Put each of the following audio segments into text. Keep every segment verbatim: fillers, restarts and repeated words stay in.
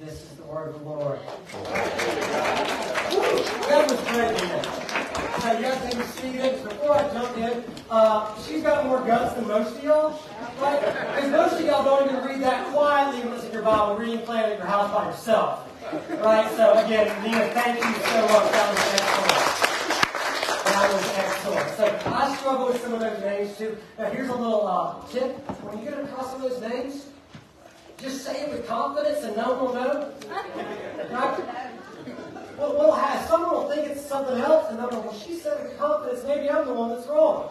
This is the word of the Lord. That was great today. Now, you guys can see this. Before I jump in, uh, she's got more guts than most of y'all, right? Because most of y'all don't even read that quietly and listen to your Bible reading plan at your house by yourself, right? So, again, Nina, thank you so much. That was excellent. That was excellent. So, I struggle with some of those names, too. Now, here's a little uh, tip. When you get across some of those names, just say it with confidence and no one will know. Right? Well, we'll have, someone will think it's something else, and they'll go, well, she said it with confidence. Maybe I'm the one that's wrong.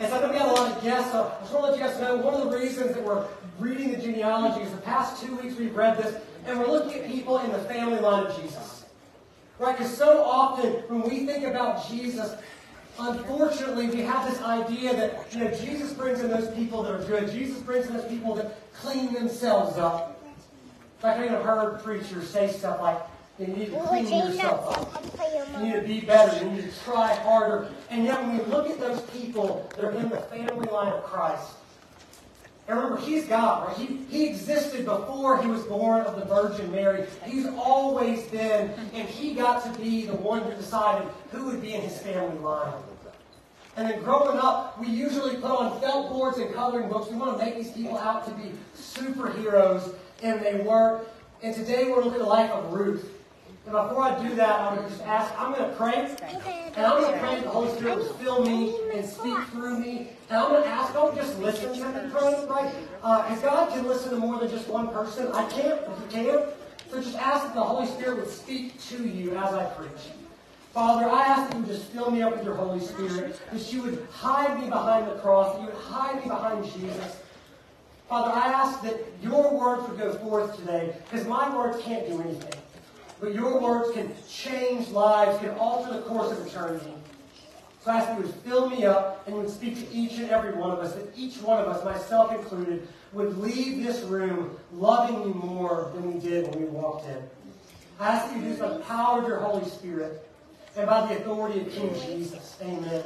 And so I know we got a lot of guests, so I just want to let you guys know one of the reasons that we're reading the genealogy is the past two weeks we've read this, and we're looking at people in the family line of Jesus. Right? Because so often when we think about Jesus, unfortunately, we have this idea that, you know, Jesus brings in those people that are good. Jesus brings in those people that clean themselves up. Like I've heard preachers say stuff like, you need to clean yourself up. You need to be better. You need to try harder. And yet when we look at those people that are in the family line of Christ, and remember, he's God, right? He, he existed before he was born of the Virgin Mary. He's always been, and he got to be the one who decided who would be in his family line. And then growing up, we usually put on felt boards and coloring books. We want to make these people out to be superheroes, and they weren't. And today we're looking at the life of Ruth. And before I do that, I'm going to just ask, I'm going to pray, and I'm going to pray that the Holy Spirit will fill me and speak through me. And I'm going to ask, don't just listen to me praying, right? Because uh, God can listen to more than just one person. I can't, but He can. So just ask that the Holy Spirit would speak to you as I preach. Father, I ask that you would just fill me up with your Holy Spirit, that you would hide me behind the cross, that you would hide me behind Jesus. Father, I ask that your words would go forth today, because my words can't do anything. But your words can change lives, can alter the course of eternity. So I ask that you would fill me up and you would speak to each and every one of us, that each one of us, myself included, would leave this room loving you more than we did when we walked in. I ask that you use the power of your Holy Spirit and by the authority of King Jesus. Amen.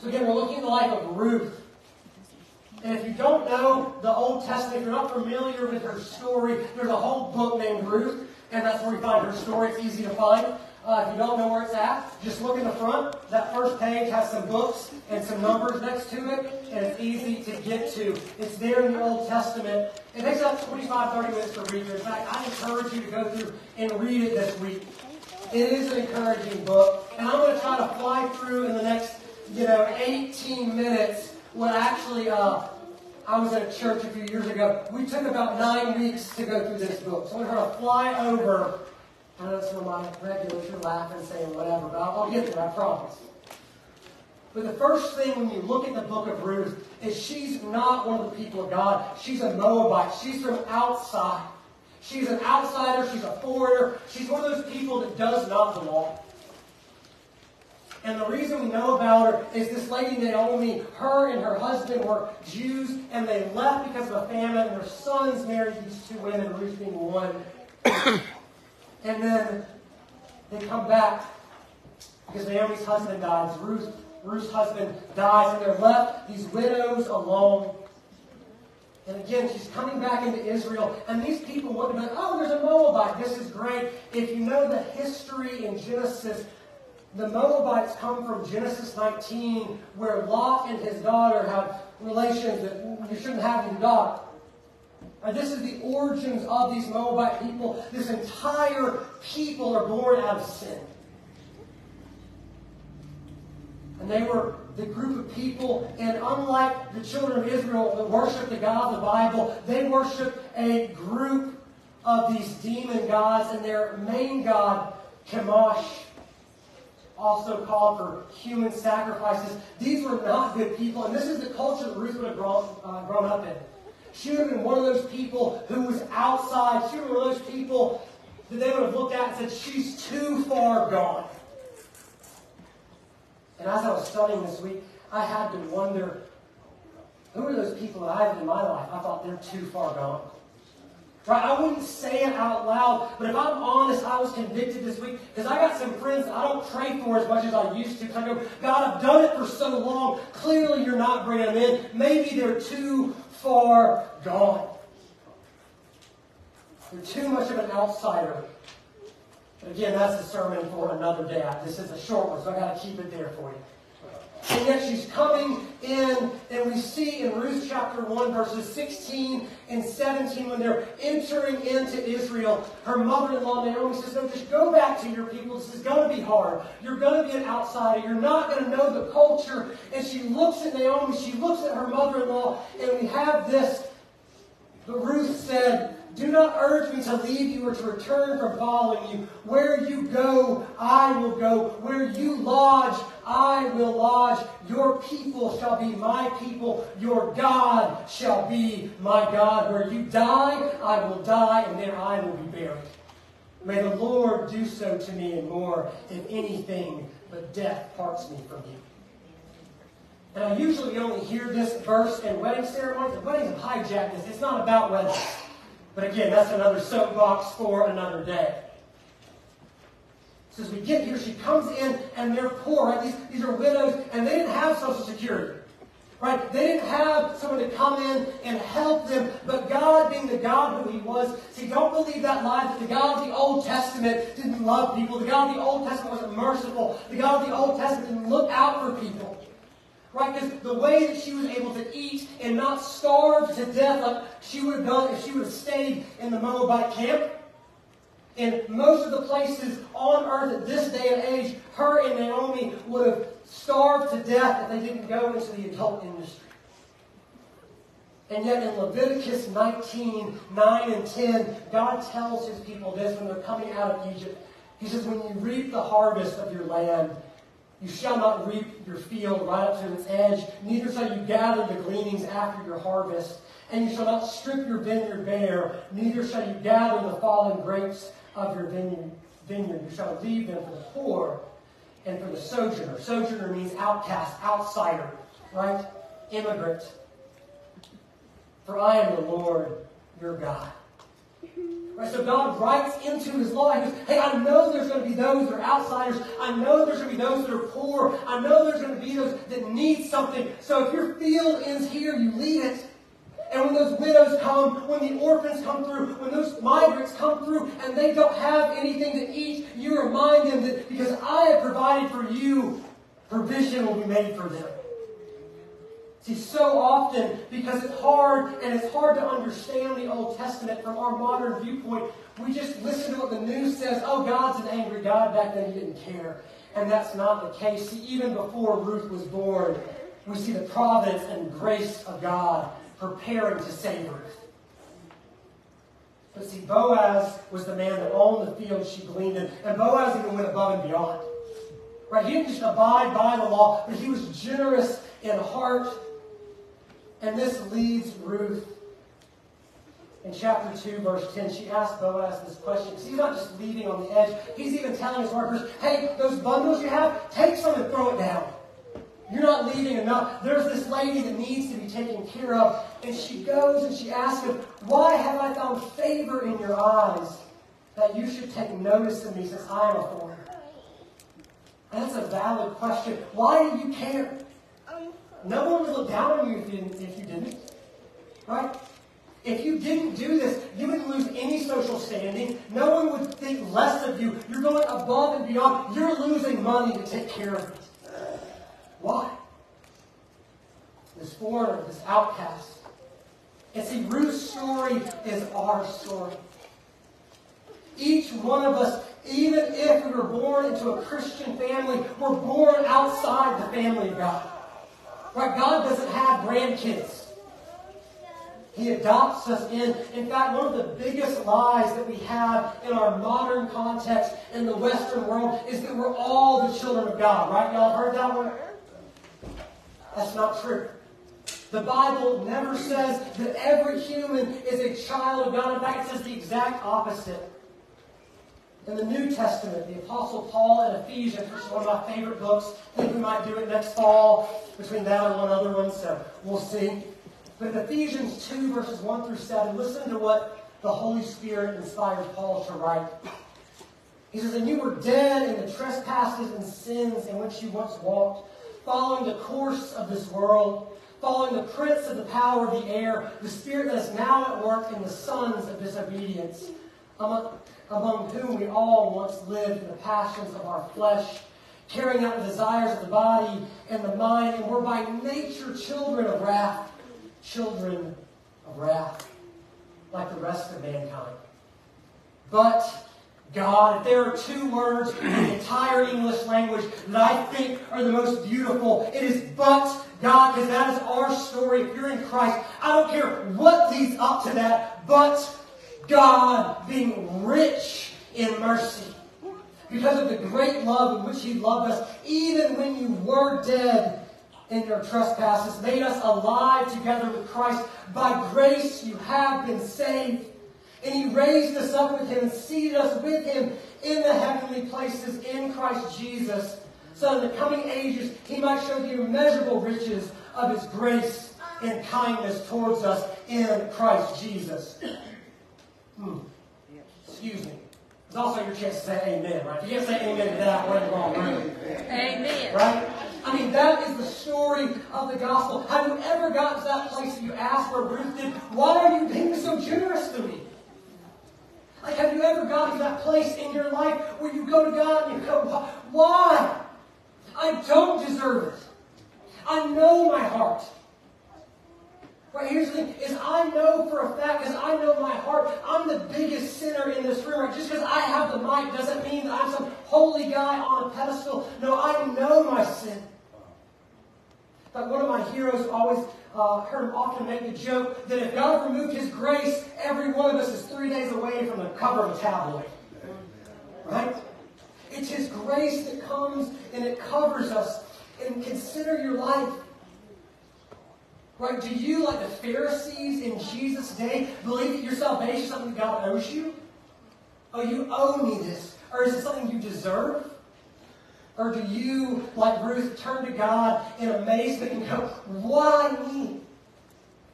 So again, we're looking at the life of Ruth. And if you don't know the Old Testament, if you're not familiar with her story, there's a whole book named Ruth. And that's where we find her story. It's easy to find. Uh, if you don't know where it's at, just look in the front. That first page has some books and some numbers next to it, and it's easy to get to. It's there in the Old Testament. It takes about twenty-five, thirty minutes to read it. In fact, I encourage you to go through and read it this week. It is an encouraging book. And I'm going to try to fly through in the next, you know, eighteen minutes what actually... Uh, I was at a church a few years ago. We took about nine weeks to go through this book. So we're going to fly over. I know some of my regulars are laughing and saying whatever, but I'll get there, I promise. But the first thing when you look at the book of Ruth is she's not one of the people of God. She's a Moabite. She's from outside. She's an outsider. She's a foreigner. She's one of those people that does not belong. And the reason we know about her is this lady Naomi, her and her husband were Jews, and they left because of a famine, and her sons married these two women, Ruth being one. And then they come back because Naomi's husband dies. Ruth, Ruth's husband dies, and they're left, these widows, alone. And again, she's coming back into Israel, and these people want to be like, oh, there's a Moabite. This is great. If you know the history in Genesis, the Moabites come from Genesis nineteen, where Lot and his daughter have relations that you shouldn't have in your daughter. Now, this is the origins of these Moabite people. This entire people are born out of sin. And they were the group of people, and unlike the children of Israel that worship the God of the Bible, they worship a group of these demon gods, and their main god, Chemosh, also called for human sacrifices. These were not good people, and this is the culture that Ruth would have grown, uh, grown up in. She would have been one of those people who was outside. She would have been one of those people that they would have looked at and said, she's too far gone. And as I was studying this week, I had to wonder, who are those people that I have in my life? I thought they're too far gone. Right? I wouldn't say it out loud, but if I'm honest, I was convicted this week because I got some friends that I don't pray for as much as I used to. Because I go, God, I've done it for so long. Clearly, you're not bringing them in. Maybe they're too far gone. You're too much of an outsider. But again, that's a sermon for another day. This is a short one, so I've got to keep it there for you. And yet she's coming in, and we see in Ruth chapter one, verses sixteen and seventeen, when they're entering into Israel, her mother-in-law Naomi says, no, just go back to your people. This is going to be hard. You're going to be an outsider. You're not going to know the culture. And she looks at Naomi. She looks at her mother-in-law, and we have this. But Ruth said, do not urge me to leave you or to return from following you. Where you go, I will go. Where you lodge, I will lodge. Your people shall be my people. Your God shall be my God. Where you die, I will die, and there I will be buried. May the Lord do so to me and more, if anything but death parts me from you. And I usually only hear this verse in wedding ceremonies. The weddings have hijacked this. It's not about weddings. But again, that's another soapbox for another day. So as we get here, she comes in, and they're poor, right? These, these are widows, and they didn't have Social Security, right? They didn't have someone to come in and help them, but God, being the God who he was, see, don't believe that lie that the God of the Old Testament didn't love people. The God of the Old Testament wasn't merciful. The God of the Old Testament didn't look out for people. Right? Because the way that she was able to eat and not starve to death like she would have done if she would have stayed in the Moabite camp. In most of the places on earth at this day and age, her and Naomi would have starved to death if they didn't go into the adult industry. And yet in Leviticus nineteen, nine and ten, God tells his people this when they're coming out of Egypt. He says, when you reap the harvest of your land, you shall not reap your field right up to its edge, neither shall you gather the gleanings after your harvest. And you shall not strip your vineyard bare, neither shall you gather the fallen grapes of your vineyard. You shall leave them for the poor and for the sojourner. Sojourner means outcast, outsider, right? Immigrant. For I am the Lord, your God. Right, so God writes into his law, he goes, hey, I know there's going to be those that are outsiders. I know there's going to be those that are poor. I know there's going to be those that need something. So if your field ends here, you leave it. And when those widows come, when the orphans come through, when those migrants come through and they don't have anything to eat, you remind them that because I have provided for you, provision will be made for them. See, so often, because it's hard, and it's hard to understand the Old Testament from our modern viewpoint, we just listen to what the news says, oh, God's an angry God, back then he didn't care. And that's not the case. See, even before Ruth was born, we see the providence and grace of God preparing to save Ruth. But see, Boaz was the man that owned the field she gleaned in, and Boaz even went above and beyond. Right? He didn't just abide by the law, but he was generous in heart. And this leads Ruth in chapter two, verse ten. She asks Boaz this question. He's not just leaving on the edge. He's even telling his workers, hey, those bundles you have, take some and throw it down. You're not leaving enough. There's this lady that needs to be taken care of. And she goes and she asks him, why have I found favor in your eyes that you should take notice of me since I am a foreigner? That's a valid question. Why do you care? No one would look down on you if you didn't, if you didn't, right? If you didn't do this, you wouldn't lose any social standing. No one would think less of you. You're going above and beyond. You're losing money to take care of it. Why? This foreigner, this outcast. And see, Ruth's story is our story. Each one of us, even if we were born into a Christian family, we're born outside the family of God. Right? God doesn't have grandkids. He adopts us in. In fact, one of the biggest lies that we have in our modern context in the Western world is that we're all the children of God. Right? Y'all heard that one? That's not true. The Bible never says that every human is a child of God. In fact, it says the exact opposite. In the New Testament, the Apostle Paul in Ephesians, which is one of my favorite books. I think we might do it next fall between that and one other one, so we'll see. But in Ephesians two, verses one through seven, listen to what the Holy Spirit inspired Paul to write. He says, and you were dead in the trespasses and sins in which you once walked, following the course of this world, following the prince of the power of the air, the spirit that is now at work in the sons of disobedience, among, among whom we all once lived in the passions of our flesh, carrying out the desires of the body and the mind, and were by nature children of wrath, children of wrath, like the rest of mankind. But God, if there are two words in the entire English language that I think are the most beautiful, it is but God, because that is our story. If you're in Christ, I don't care what leads up to that, but God being rich in mercy, because of the great love in which He loved us, even when you were dead in your trespasses, made us alive together with Christ. By grace you have been saved. And He raised us up with Him and seated us with Him in the heavenly places in Christ Jesus, so that in the coming ages He might show the immeasurable riches of His grace and kindness towards us in Christ Jesus. hmm. Excuse me. It's also your chance to say amen, right? If you can't say amen to that, we're in the wrong room. Amen. Right? I mean, that is the story of the gospel. Have you ever gotten to that place that you asked where Ruth did, why are you being so generous to me? Like, have you ever gotten to that place in your life where you go to God and you go, why? I don't deserve it. I know my heart. Right, here's the thing, is I know for a fact, because I know my heart, I'm the biggest sinner in this room. Right? Just because I have the mic doesn't mean that I'm some holy guy on a pedestal. No, I know my sin. Like one of my heroes always uh, heard him often make the joke that if God removed His grace, every one of us is three days away from the cover of a tabloid. Right? It's His grace that comes and it covers us. And consider your life. Right? Do you, like the Pharisees in Jesus' day, believe that your salvation is something God owes you? Oh, you owe me this. Or is it something you deserve? Or do you, like Ruth, turn to God in amazement and go, why me?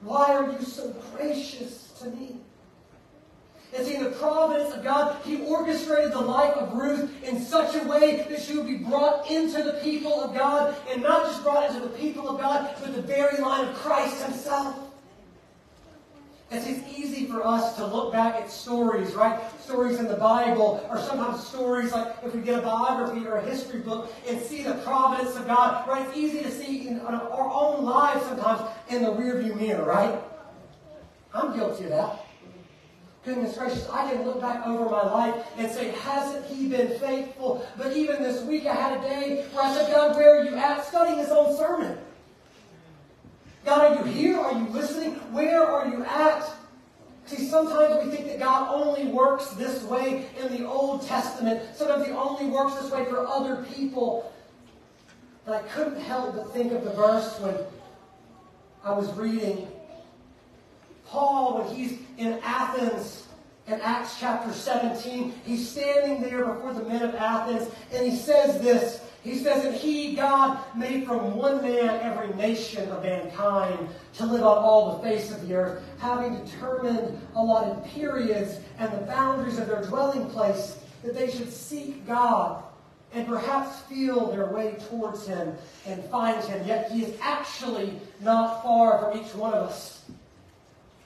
Why are you so gracious to me? And see, in the providence of God, He orchestrated the life of Ruth in such a way that she would be brought into the people of God, and not just brought into the people of God, but the very line of Christ Himself. It's easy for us to look back at stories, right? Stories in the Bible, or sometimes stories like if we get a biography or a history book and see the providence of God, right? It's easy to see in our own lives sometimes in the rearview mirror, right? I'm guilty of that. Goodness gracious, I can look back over my life and say, hasn't He been faithful? But even this week I had a day where I said, God, where are you at? Studying His own sermon. God, are you here? Are you listening? Where are you at? See, sometimes we think that God only works this way in the Old Testament. Sometimes He only works this way for other people. But I couldn't help but think of the verse when I was reading Paul, when he's in Athens in Acts chapter seventeen. He's standing there before the men of Athens, and he says this. He says that He, God, made from one man every nation of mankind to live on all the face of the earth, having determined allotted periods and the boundaries of their dwelling place, that they should seek God and perhaps feel their way towards Him and find Him. Yet He is actually not far from each one of us.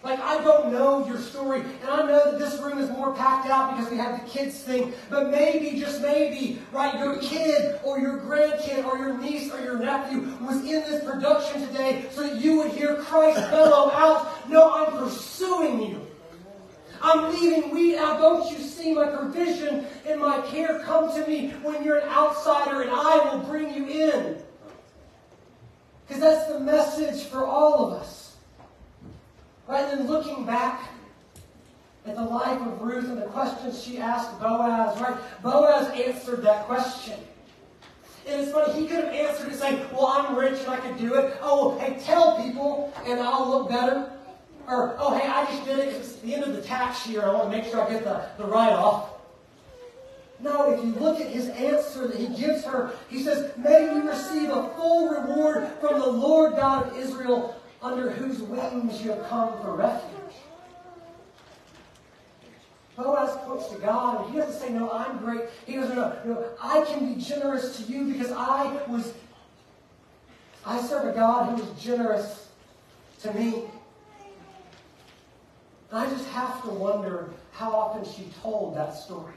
Like, I don't know your story, and I know that this room is more packed out because we have the kids thing, but maybe, just maybe, right, your kid or your grandkid or your niece or your nephew was in this production today so that you would hear Christ bellow out, no, I'm pursuing you. I'm leaving weed out. Don't you see my provision and my care? Come to me when you're an outsider, and I will bring you in. Because that's the message for all of us. Rather than looking back at the life of Ruth and the questions she asked Boaz, right? Boaz answered that question. And it's funny, he could have answered it saying, well, I'm rich and I can do it. Oh, hey, tell people and I'll look better. Or, oh, hey, I just did it because it's the end of the tax year. I want to make sure I get the, the write-off. No, if you look at his answer that he gives her, he says, may you receive a full reward from the Lord God of Israel, under whose wings you have come for refuge. Boaz points to God, and he doesn't say, no, I'm great. He doesn't know, no, I can be generous to you because I was, I serve a God who is generous to me. And I just have to wonder how often she told that story.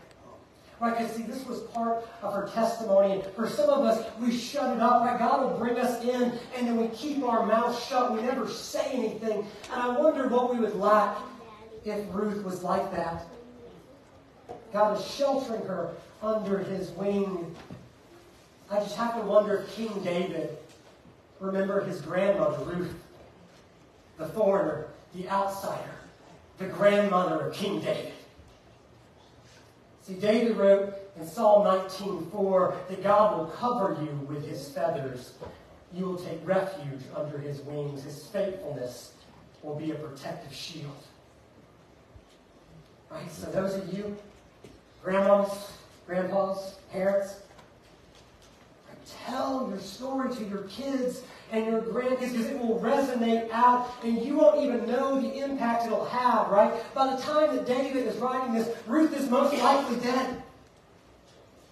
Right? Because, see, this was part of her testimony. And for some of us, we shut it up. Right? God will bring us in, and then we keep our mouth shut. We never say anything. And I wonder what we would lack if Ruth was like that. God is sheltering her under his wing. I just have to wonder if King David remembered his grandmother, Ruth, the foreigner, the outsider, the grandmother of King David. See, David wrote in Psalm nineteen four that God will cover you with his feathers. You will take refuge under his wings. His faithfulness will be a protective shield. Right, so those of you, grandmas, grandpas, parents, tell your story to your kids and your grandkids, because it will resonate out and you won't even know the impact it'll have, right? By the time that David is writing this, Ruth is most likely dead.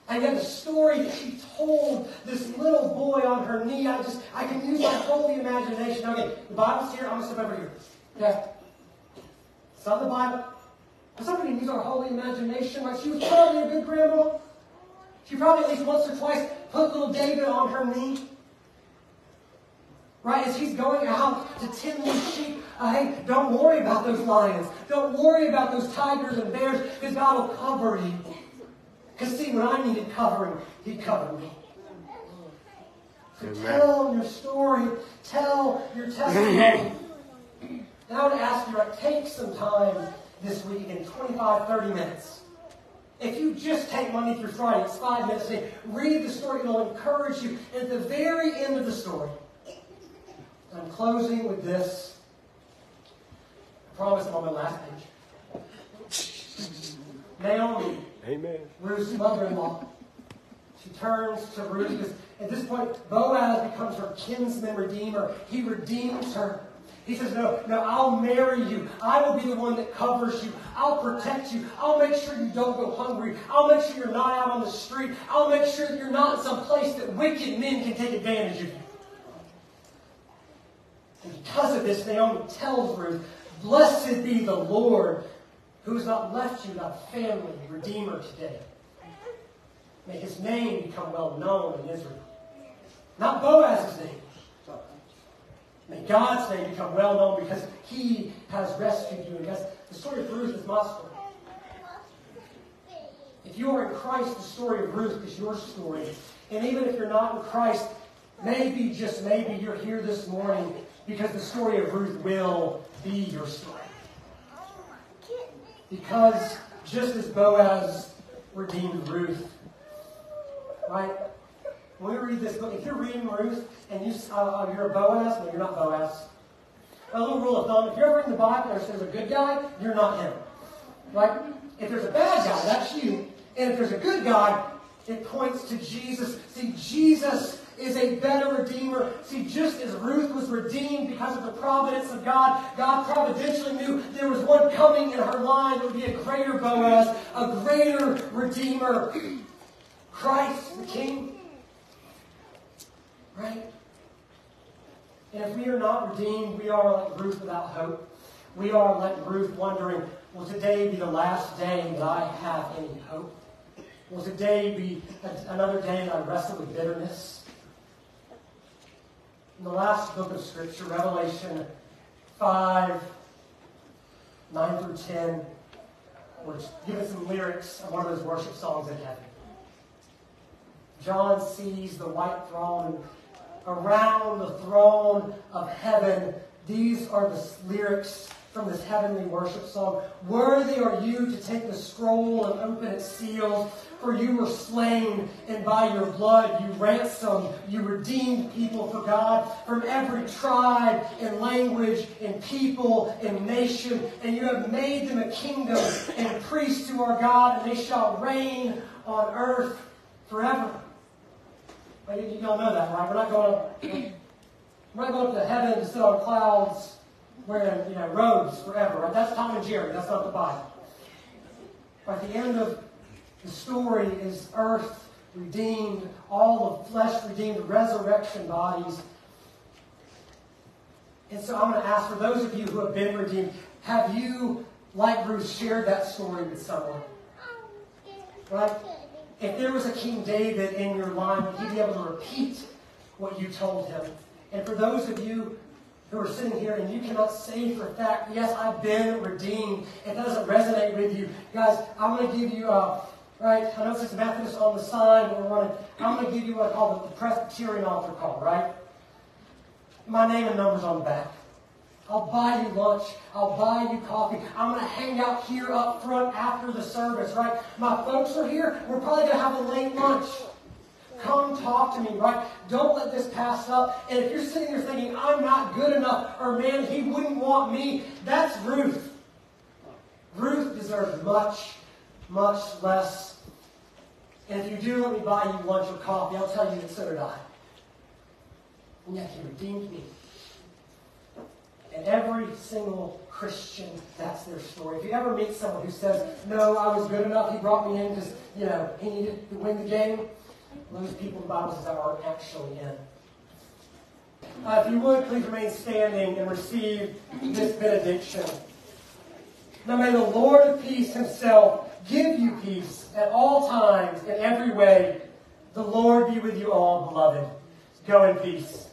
And yet the story that she told this little boy on her knee, I just, I can use my holy imagination. Okay, the Bible's here, I'm going to step over here. Okay. It's not the Bible. But somebody can use our holy imagination. Like, she was probably a good grandma. She probably at least once or twice put little David on her knee. Right? As he's going out to tend these sheep, uh, hey, don't worry about those lions. Don't worry about those tigers and bears, because God will cover you. Because see, when I needed covering, he covered me. So Amen. Tell your story. Tell your testimony. Now I would ask you, like, take some time this week in twenty-five, thirty minutes. If you just take Monday through Friday, it's five minutes a day, read the story. It'll encourage you. And at the very end of the story, I'm closing with this. I promise I'm on my last page. Naomi, Amen. Ruth's mother-in-law, she turns to Ruth, because at this point, Boaz becomes her kinsman redeemer. He redeems her. He says, no, no, I'll marry you. I will be the one that covers you. I'll protect you. I'll make sure you don't go hungry. I'll make sure you're not out on the street. I'll make sure that you're not in some place that wicked men can take advantage of you. And because of this, Naomi tells Ruth, blessed be the Lord who has not left you without family and redeemer today. May his name become well known in Israel. Not Boaz's name. May God's name become well known, because he has rescued you. And guys, the story of Ruth is my story. If you are in Christ, the story of Ruth is your story. And even if you're not in Christ, maybe, just maybe, you're here this morning because the story of Ruth will be your story. Because just as Boaz redeemed Ruth, right? When we read this book, if you're reading Ruth and you, uh, you're a Boaz, no, you're not Boaz. A little rule of thumb, if you're ever in the Bible and there's a good guy, you're not him. Right? If there's a bad guy, that's you. And if there's a good guy, it points to Jesus. See, Jesus is a better redeemer. See, just as Ruth was redeemed because of the providence of God, God providentially knew there was one coming in her line that would be a greater Boaz, a greater redeemer. Christ the King. Right? And if we are not redeemed, we are like Ruth without hope. We are like Ruth wondering, will today be the last day that I have any hope? Will today be another day that I wrestle with bitterness? In the last book of Scripture, Revelation five, nine through ten, we're given some lyrics of one of those worship songs in heaven. John sees the white throne. Around the throne of heaven, these are the lyrics from this heavenly worship song. Worthy are you to take the scroll and open its seals, for you were slain, and by your blood you ransomed, you redeemed people for God from every tribe and language and people and nation, and you have made them a kingdom and priests to our God, and they shall reign on earth forever. You don't know that, right? We're not going up, we're not going up to heaven to sit on clouds wearing, you know, robes forever, right? That's Tom and Jerry. That's not the Bible. But the end of the story is earth redeemed, all of flesh redeemed, resurrection bodies. And so I'm going to ask for those of you who have been redeemed, have you like Ruth, shared that story with someone. Right? If there was a King David in your line, would he be able to repeat what you told him? And for those of you who are sitting here and you cannot say for a fact, yes, I've been redeemed, it doesn't resonate with you, guys, I'm going to give you a, right, I know it says Methodist on the sign, but we're running, I'm going to give you what I call the Presbyterian altar call, right? My name and number's on the back. I'll buy you lunch. I'll buy you coffee. I'm going to hang out here up front after the service, right? My folks are here. We're probably going to have a late lunch. Come talk to me, right? Don't let this pass up. And if you're sitting there thinking, I'm not good enough, or man, he wouldn't want me, that's Ruth. Ruth deserved much, much less. And if you do let me buy you lunch or coffee, I'll tell you that so did I. And yet he redeemed me. And every single Christian, that's their story. If you ever meet someone who says, no, I was good enough, he brought me in because, you know, he needed to win the game, those people in the Bible says that aren't actually in. Uh, if you would, please remain standing and receive this benediction. Now may the Lord of peace himself give you peace at all times, in every way. The Lord be with you all, beloved. Go in peace.